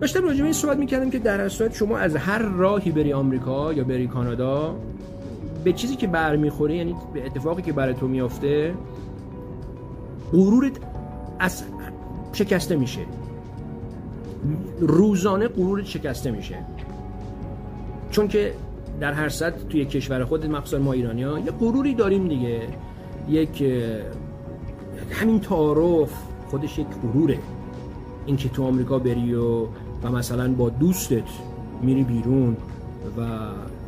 داشتم راجع به این صحبت میکردم که در اصل شما از هر راهی بری آمریکا یا بری کانادا، به چیزی که برمیخوره، یعنی به اتفاقی که برای تو میافته، غرورت از شکسته میشه، روزانه غرورت شکسته میشه. چون که در هر سطح توی کشور خودت، مخصوصا ما ایرانی‌ها، یه غروری داریم دیگه، یک همین تعارف خودش یک غروره. این که تو آمریکا بری و مثلا با دوستت میری بیرون و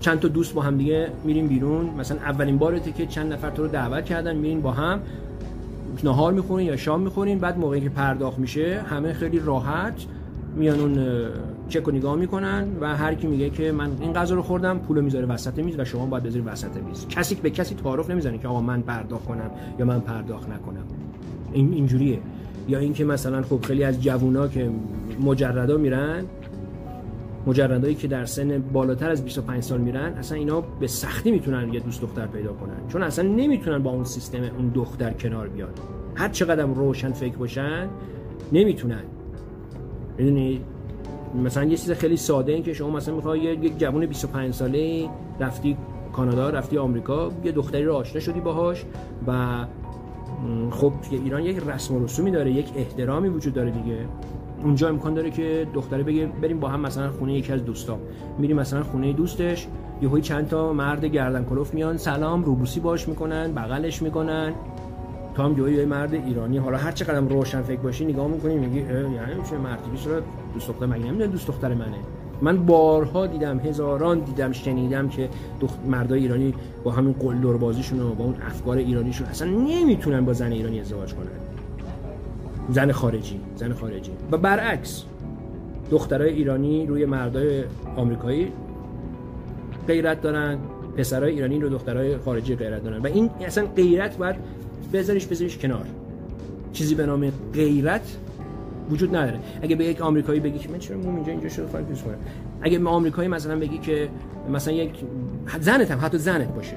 چند تا دوست با هم دیگه میریم بیرون، مثلا اولین بارته که چند نفر تو رو دعوت کردن، میرین با هم نهار میخورین یا شام میخورین، بعد موقعی که پرداخت میشه همه خیلی راحت میان اون چک و نگاه میکنن و هر کی میگه که من این غذا رو خوردم، پولو میذاره وسط میز و شما باید بذارید وسط میز. کسی به کسی تعارف نمیزنه که آقا من پرداخت کنم یا من پرداخت نکنم. این اینجوریه. یا اینکه مثلا خب خیلی از جوونا که مجردا میرن، مجردایی که در سن بالاتر از 25 سال میرن، اصلا اینا به سختی میتونن یه دوست دختر پیدا کنن، چون اصلا نمیتونن با اون سیستم اون دختر کنار بیان. هر چقدر روشن فکر باشن نمیتونن. میدونی مثلا یه چیز خیلی ساده، این که شما مثلا میخوای یک جوان 25 ساله رفتی کانادا، رفتی آمریکا، یه دختری رو آشنا شدی باهاش و خب ایران یک رسم و رسومی داره، یک احترامی وجود داره دیگه. اونجا امکان داره که دختره بگه بریم با هم مثلا خونه یکی از دوستا. میریم مثلا خونه دوستش، یهو چند تا مرد گردن کلوف میان، سلام، روبوسی باش میکنن، بغلش میکنن. تو هم جوی مرد ایرانی، حالا هر چه قدم روشن فکر باشی، نگاه میکنی میگی یعنی چه مردی بیچاره دوست دختر من نمیدونه دوست دختر منه. من بارها دیدم، هزاران دیدم، شنیدم که مردای ایرانی با همین قلدر بازیشون و با اون افکار ایرانیشون اصلا نمیتونن با زن ایرانی ازدواج کنن. زن خارجی و برعکس، دخترای ایرانی روی مردای آمریکایی غیرت دارن، پسرای ایرانی رو دخترای خارجی غیرت دارن. و این اصلا غیرت باید بذاریش کنار. چیزی به نام غیرت وجود نداره. اگه به یک آمریکایی بگی که من چرا موم اینجا شده فرق می‌کنه، اگه به آمریکایی مثلا بگی که مثلا یک زنت هم حتی زنت باشه،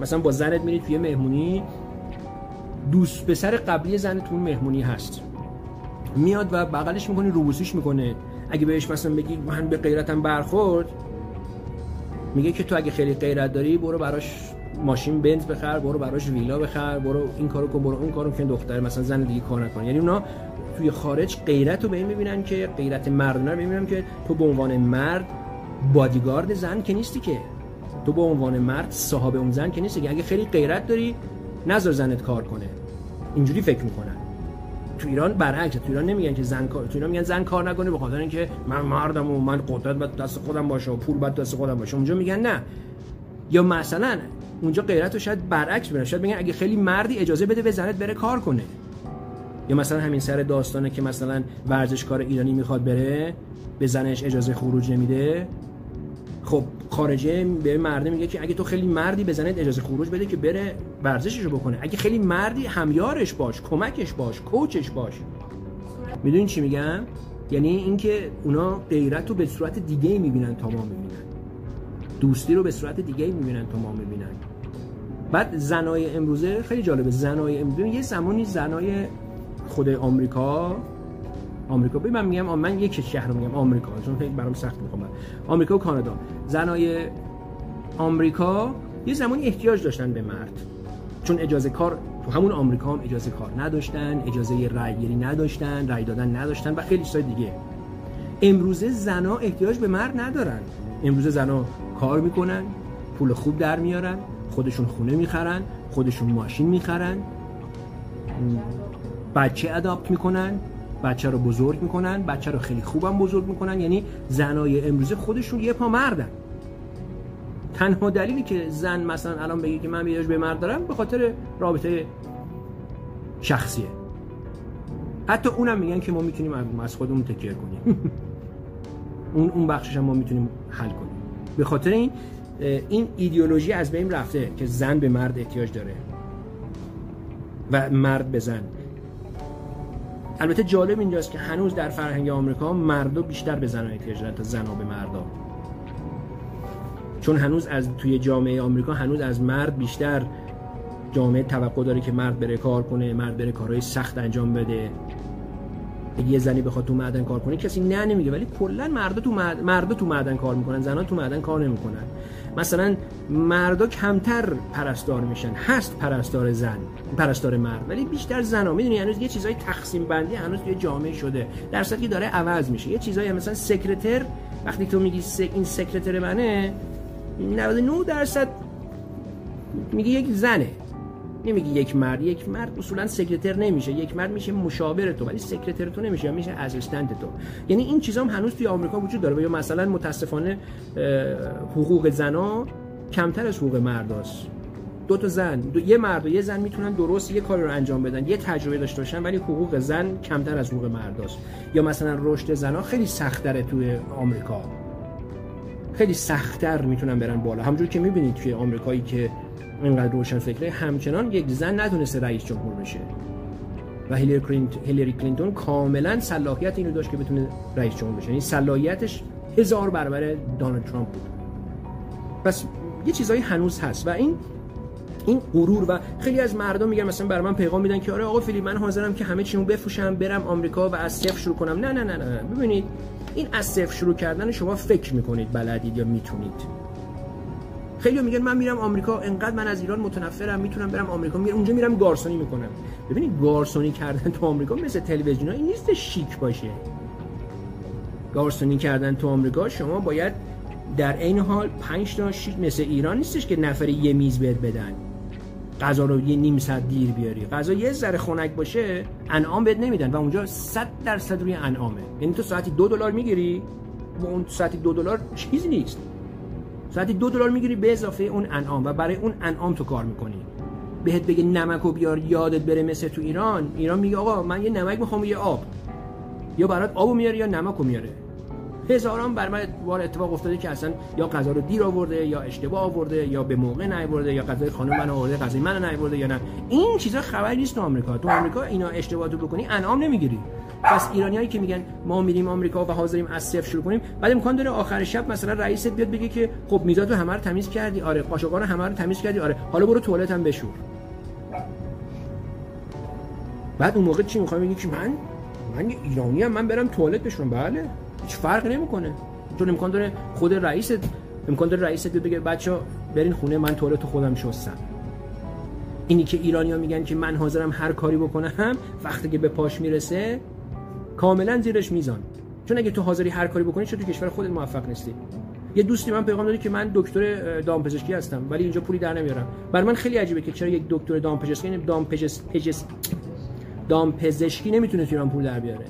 مثلا با زنت میری توی مهمونی، دوست پسر قبلی زنت تو مهمونی هست، میاد و بغلش میکنی، روبوسیش میکنه، اگه بهش مثلا بگی من به غیرتم برخورد، میگه که تو اگه خیلی غیرت داری برو براش ماشین بنز بخر، برو براش ویلا بخر، برو این کارو کن، برو اون کارو کن، دختر مثلا زن دیگه کار نکنه. یعنی اونا توی خارج غیرت رو به این میبینن که غیرت مردونه رو میبینن که تو به عنوان مرد بادیگارد زن که نیستی، که تو به عنوان مرد صاحب اون زن که نیستی، که اگه خیلی غیرت داری نذار زنت کار کنه. اینجوری فکر میکنن. تو ایران برعکس، تو ایران نمیگن که زن کار، تو ایران میگن زن کار نکنه، به خاطر اینکه من مردم و من قدرت باید دست خودم باشه و پول باید دست خودم باشه. اونجا میگن نه. یا مثلا اونجا غیرت رو شاید برعکس ببینن، شاید بگن اگه خیلی مردی اجازه بده به زنت بره کار کنه. یا مثلا همین سر داستانه که مثلا ورزشکار ایرانی میخواد بره، به زنش اجازه خروج نمیده. خب خارجی به مرده میگه که اگه تو خیلی مردی، به زنت اجازه خروج بده که بره ورزششو بکنه. اگه خیلی مردی، همیارش باش، کمکش باش، کوچش باش. میدونین چی میگم؟ یعنی اینکه اونا غیرت رو به صورت دیگه‌ای میبینن تا ما میبینن، دوستی رو به صورت دیگه‌ای میبینن تا ما میبینن. بعد زنای امروزه خیلی جالبه، زنای امروزه یه زمانی زنای خود آمریکا، من میگم من یک شهر رو میگم آمریکا چون خیلی برام سخت میخوام، آمریکا و کانادا، زنای آمریکا یه زمانی احتیاج داشتن به مرد، چون اجازه کار تو همون آمریکا هم اجازه کار نداشتن، اجازه رأیگیری نداشتن، رأی دادن نداشتن و خیلی چیزای دیگه. امروزه زنا احتیاج به مرد ندارن. امروزه زنا کار میکنن، پول خوب در میارن، خودشون خونه میخرن، خودشون ماشین میخرن، بچه اداپت میکنن، بچه رو بزرگ میکنن، بچه رو خیلی خوبم بزرگ میکنن. یعنی زنای امروزه خودشون یه پا مردن. تنها دلیلی که زن مثلا الان بگه که من بیاج به مرد دارم، به خاطر رابطه شخصیه. حتی اونم میگن که ما میتونیم از خودمون تکیه کنیم. اون بخشش هم ما میتونیم حل کنیم. به خاطر این ایدئولوژی از بین رفته که زن به مرد احتیاج داره و مرد به زن. البته جالب اینجاست که هنوز در فرهنگ آمریکا مردا بیشتر به زنها احتیاج دارن تا زنها به مردا، چون هنوز از توی جامعه آمریکا هنوز از مرد بیشتر جامعه توقع داره که مرد بره کار کنه، مرد بره کارهای سخت انجام بده. یه زنی بخواد تو معدن کار کنه کسی نه نمیگه، ولی کلا مردا تو معدن کار میکنن، زنان تو معدن کار نمیکنن. مثلا مردا کمتر پرستار میشن، هست پرستار زن، پرستار مرد، ولی بیشتر زنا. میدونی هنوز یه چیزای تقسیم بندی هنوز توی جامعه شده، درصدی که داره عوض میشه. یه چیزایی مثلا سکرتر، وقتی تو میگی این سکرتر منه، 99% میگه یک زنه، نمیگی یک مرد. یک مرد اصولا سکرتر نمیشه، یک مرد میشه مشاور تو، ولی سکرتر تو نمیشه، یا میشه اسیستنت تو. یعنی این چیزا هم هنوز توی آمریکا وجود داره. یا مثلا متاسفانه حقوق زنا کمتر از حقوق مرداست. دو تا زن، یه مرد و یه زن میتونن درست یه کاری رو انجام بدن، یه تجربه داشته باشن، ولی حقوق زن کمتر از حقوق مرداست. یا مثلا رشد زنا خیلی سخت‌تره توی آمریکا، خیلی سخت‌تر میتونن برن بالا. همونجوری که میبینید توی آمریکایی که اینقدر روشن فکره، همچنان یک زن نتونسته رئیس جمهور بشه و هیلری کلینتون کاملا صلاحیت اینو داشت که بتونه رئیس جمهور بشه. این صلاحیتش 1000 برابر دونالد ترامپ بود. پس یه چیزایی هنوز هست و این غرور. و خیلی از مردم میگن، مثلا برای من پیغام میدن که آره آقا فیلیپ من حاضرم که همه چیمو بفروشم برم آمریکا و از صفر شروع کنم. نه نه نه نه، ببینید این از صفر شروع کردن، شما فکر میکنید بلدید یا میتونید. خیلی میگن من میرم آمریکا، انقدر من از ایران متنفرم، میتونم برم آمریکا، میرم اونجا میرم گارسونی میکنم. ببینید گارسونی کردن تو آمریکا مثل تلویزیونا این نیست شیک باشه. گارسونی کردن تو آمریکا شما باید در عین حال 5 تا شیک، مثل ایران نیستش که نفر یه میز بهت بدن، غذا رو یه نیم ساعت دیر بیاری. غذا یه ذره خنک باشه انعام بهت نمیدن و اونجا 100% روی انعامه. یعنی تو ساعتی $2 میگیری و اون ساعتی $2 چیزی نیست. ساعتی $2 میگیری به اضافه اون انعام و برای اون انعام تو کار میکنی. بهت بگه نمکو بیار یادت بره، مثل تو ایران میگه آقا من یه نمک میخوام و یه آب، یا برات آبو میاره یا نمکو میاره. هزاران بر من بار اتفاق افتاده که اصلا یا غذا رو دیر آورده، یا اشتباه آورده، یا به موقع نیاورده، یا غذای خانم من آورده غذای من نیاورده یا نه. این چیزا خبری نیست تو آمریکا. تو آمریکا اینا اشتباهاتو بکنی انعام نمیگیری. پس ایرانیایی که میگن ما میریم آمریکا و حاضریم از صفر شروع کنیم، بعد امکان داره آخر شب مثلا رئیست بیاد بگه که خب میزاتو همه رو تمیز کردی؟ آره. قاشق‌ها رو همه رو تمیز کردی؟ آره. حالا برو توالت هم بشور. بعد اون موقع چی میخوای بگی که من ایرانی ام، من برم توالت بشورم؟ بله، هیچ فرق نمیکنه، چون امکان داره خود رئیست، امکان داره رئیست بگه بچا برین خونه، من توالت خودم شستم. اینی که ایرانی‌ها میگن که من حاضرم هر کاری بکنم، وقتی که به پاش میرسه کاملا زیرش میزان. چون اگه تو حاضری هر کاری بکنی، چون تو کشور خودت موفق نیستی. یه دوستی من پیغام داده که من دکتر دامپزشکی هستم ولی اینجا پولی در نمیارم. برای من خیلی عجیبه که چرا یک دکتر دامپزشکی نمیتونه تو ایران پول در بیاره.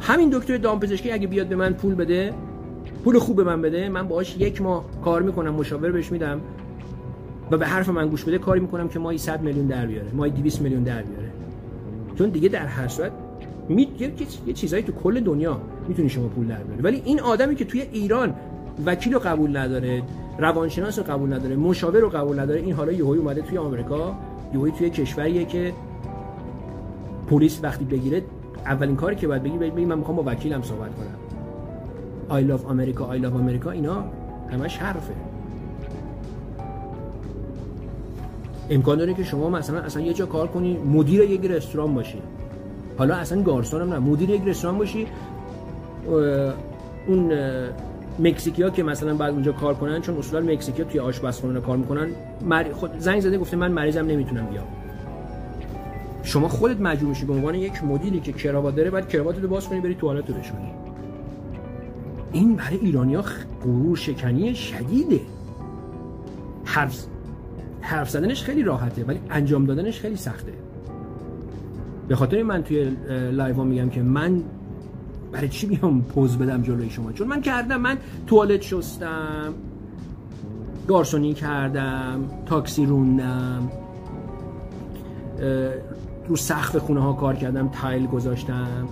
همین دکتر دامپزشکی اگه بیاد به من پول بده، پول خوب به من بده، من باهاش 1 ماه کار میکنم، مشاور بهش میدم و به حرف من گوش بده، کاری میکنم که ماهی 100 میلیون در بیاره، ماهی 200 میلیون در بیاره. چون دیگه در هر صورت یه چیزایی تو کل دنیا میتونی شما پول در بیاری. ولی این آدمی که توی ایران وکیل رو قبول نداره، روانشناس رو قبول نداره، مشاور رو قبول نداره، این حالا یهویی اومده توی آمریکا، یهویی توی کشوریه که پلیس وقتی بگیره اولین کاری که باید بگی من میخوام با وکیلم صحبت کنم. I love America, I love America، اینا همش حرفه. امکان داره که شما مثلا اصلا یه جا کار کنی، مدیر یک رستوران باشی، حالا اصلا گارسون هم نه، مدیر یک رستوران باشی. اون مکزیکی‌ها که مثلا بعد اونجا کار کنن، چون اصولا مکزیکی‌ها توی آشپزخونه کار میکنن، خود زنگ زده گفته من مریضم نمیتونم بیام. شما خودت مجبور میشی به عنوان یک مدیری که کراوات داره، بعد کراواتت رو باز کنی بری توالت رو بشوری. این برای ایرانی‌ها غرور شکنی شدیده. حرف زدنش خیلی راحته ولی انجام دادنش خیلی سخته. به خاطر من توی لایو میگم که من برای چی بیام پوز بدم جلوی شما، چون من کردم، من توالت شستم، گارسونی کردم، تاکسی روندم، رو سقف خونه ها کار کردم، تایل گذاشتم،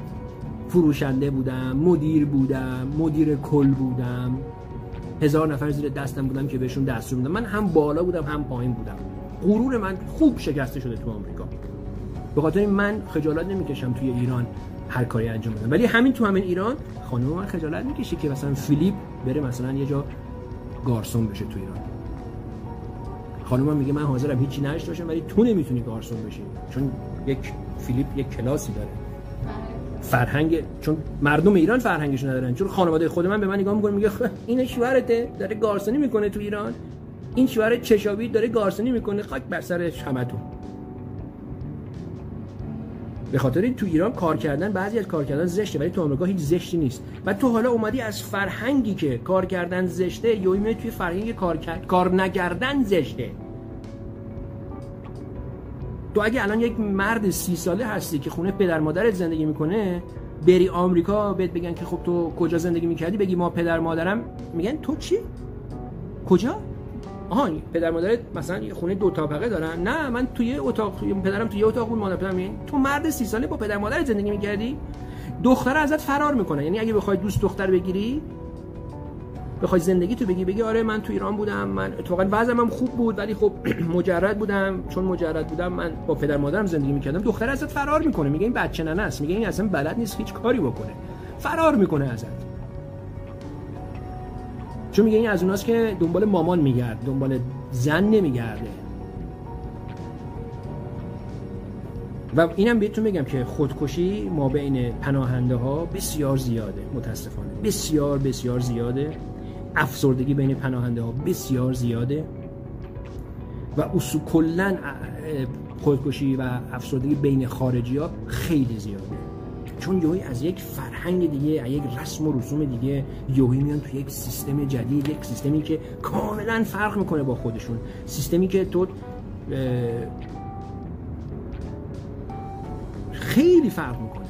فروشنده بودم، مدیر بودم، مدیر کل بودم، 1000 نفر زیر دستم بودم که بهشون دستور میدم. من هم بالا بودم هم پایین بودم. غرور من خوب شکسته شده تو آمریکا. به خاطر من خجالت نمیکشم توی ایران هر کاری انجام بدم. ولی همین تو همین ایران خانم من خجالت میکشه که مثلا فیلیپ بره مثلا یه جا گارسون بشه تو ایران. خانم من میگه من حاضرم هیچی نشته باشم، ولی تو نمیتونی گارسون بشی، چون یک فیلیپ یک کلاسی داره. فرهنگ، چون مردم ایران فرهنگش ندارن. چون خانواده خود من به من نگاه میکنه میگه این شوهرته داره گارسونی میکنه تو ایران، این شوهر چشاوی داره گارسونی میکنه، خاک بر سر شمتون. به خاطر این تو ایران کار کردن، بعضی از کار کردن زشته، ولی تو آمریکا هیچ زشتی نیست. و تو حالا اومدی از فرهنگی که کار کردن زشته یویمه توی فرهنگی کار نگردن زشته. تو اگه الان یک مرد 30 ساله هستی که خونه پدر مادرت زندگی میکنه، بری آمریکا بهت بگن که خب تو کجا زندگی میکردی، بگی ما پدر مادرم، میگن تو چی؟ کجا؟ آها پدر مادرت مثلا خونه 2 طبقه دارن؟ نه من توی اتاق، پدرم توی اتاق بود، مادر پدرم. تو مرد 30 ساله با پدر مادرت زندگی میکردی؟ دختره ازت فرار میکنه. یعنی اگه بخوای دوست دختر بگیری، بخوای زندگی تو بگی، آره من تو ایران بودم، من اتفاقا وضعم هم خوب بود، ولی خب مجرد بودم، چون مجرد بودم من با پدر مادرم زندگی میکردم، دختر ازت فرار میکنه، میگه این بچه ننه است، میگه این اصلا بلد نیست هیچ کاری بکنه، فرار میکنه ازت، چون میگه این از اوناست که دنبال مامان میگرد، دنبال زن نمیگرده. و اینم بهتون میگم که خودکشی ما بین پناهنده ها بسیار زیاده، متاسفانه بسیار زیاده. افسردگی بین پناهنده ها بسیار زیاده و کلا خودکشی و افسردگی بین خارجی ها خیلی زیاده، چون یوهی از یک فرهنگ دیگه، یک رسم و رسوم دیگه یوهی میان تو یک سیستم جدید، یک سیستمی که کاملا فرق میکنه با خودشون، سیستمی که تو خیلی فرق میکنه.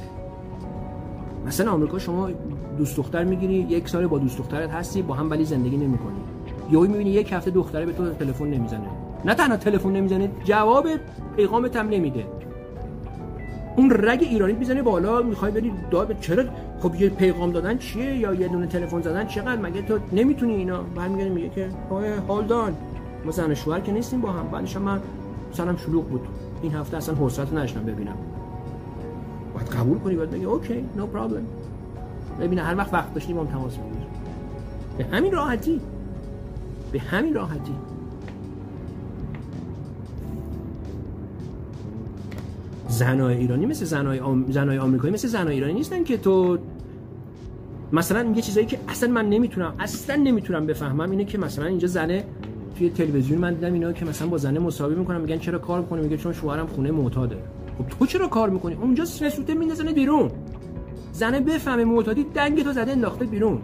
مثلا آمریکا شما دوست دختر میگیری، 1 سال با دوست دخترت هستی با هم، ولی زندگی نمیکنی. یهو میبینی 1 هفته دختره به تو تلفن نمیزنه، نه تنها تلفن نمیزنه، جواب پیغامت هم نمیده. اون رگ ایرانی میزنه بالا، میخوای بری داد، چرا؟ خب یه پیغام دادن چیه یا یه دونه تلفن زدن چقدر؟ مگه تو نمیتونی اینا؟ برمیگردی میگه که هولد آن، ما زن و شوهر که نیستیم با هم، بعدش من سرم شلوغ بود این هفته اصلا حوصله‌ت نداشتم ببینم. باید قبول کنی، باید بگی اوکی نو پرابلم، ببینه هر وقت داشتی با هم تماس بگیر. به همین راحتی. زنای ایرانی مثل زنای آمریکایی مثل زنای ایرانی نیستن که تو مثلا میگه چیزایی که اصلا من اصلا نمیتونم بفهمم. اینه که مثلا اینجا زنه توی تلویزیون من دیدم اینا که مثلا با زنه مصاحبه میکنن، میگن چرا کار میکنی؟ میگه چون شوهرم خونه معتاده. خب تو چرا کار میکنی؟ اونجا سرسوته میندازنه بیرون، زنه بفهمه معتادی دنگ تو زده انداخته بیرون.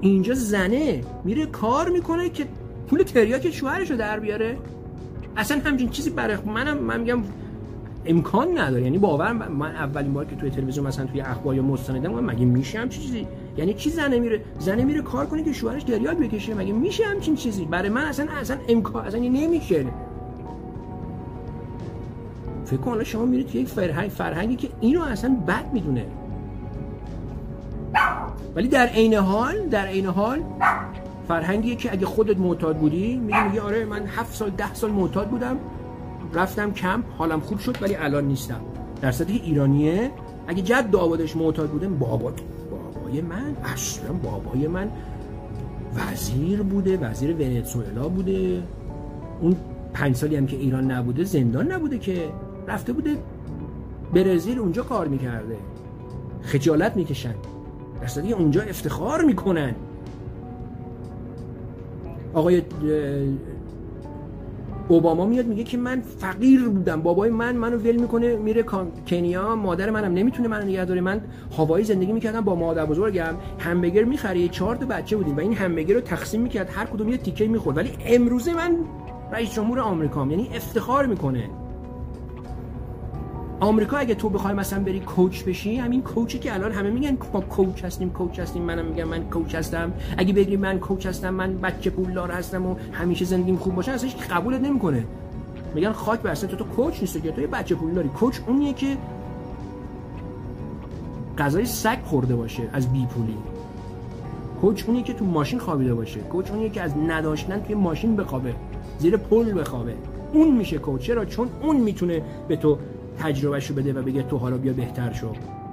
اینجا زنه میره کار میکنه که پول تریاک شوهرش رو در بیاره. اصلا همچین چیزی برای من میگم امکان نداره. یعنی باورم، من اولین بار که توی تلویزیون مثلا توی اخبار یا مستند دیدم، مگه میشه همچین چیزی؟ یعنی چی زنه میره کار کنه که شوهرش تریاک بکشه؟ مگه میشه همچین چیزی؟ برای من اصلا امکان نمیشه. فکر کن الان شما میرید توی یک فرهنگی که اینو اصلا بد میدونه، ولی در عین حال فرهنگیه که اگه خودت معتاد بودی میگی آره من 7 سال 10 سال معتاد بودم، رفتم کمپ، حالم خوب شد، ولی الان نیستم. در صورتی که ایرانیه اگه جد آبادش معتاد بوده، بابای من وزیر بوده، وزیر ونزوئلا بوده، اون 5 سالی هم که ایران نبوده زندان نبوده، که رفته بوده برزیل اونجا کار میکرده. خجالت میکشن، درسته اونجا افتخار میکنن. آقای اوباما میاد میگه که من فقیر بودم، بابای من منو ول میکنه میره کنیا، مادر منم نمیتونه منو نگه داره، من هاوایی زندگی میکردم با مادر بزرگم، همبرگر میخرید، 4 تا بچه بودیم و این همبرگر رو تقسیم میکرد، هر کدوم یه تیکه میخورد، ولی امروزه من رئیس جمهور آمریکام. یعنی افتخار میکنه. آمریکا اگه تو بخوای مثلا بری کوچ بشی، همین کوچی که الان همه میگن ما کوچ هستیم، منم میگم من کوچ هستم، اگه بگی من کوچ هستم، من بچه پولدار هستم و همیشه زندگیم خوب باشه، اصلاش قبولت نمیکنه، میگن خاک بر سرت، تو کوچ نیستی که، تو یه بچه پولداری. کوچ اونیه که غذای سگ خورده باشه از بیپولی، کوچ اونیه که تو ماشین خوابیده باشه، کوچ اونیه که از نداشتن توی ماشین بخوابه، زیر پل بخوابه، اون میشه کوچه را، چون اون میتونه به تو تجربهشو بده و بگه تو حالا بیا بهتر شو.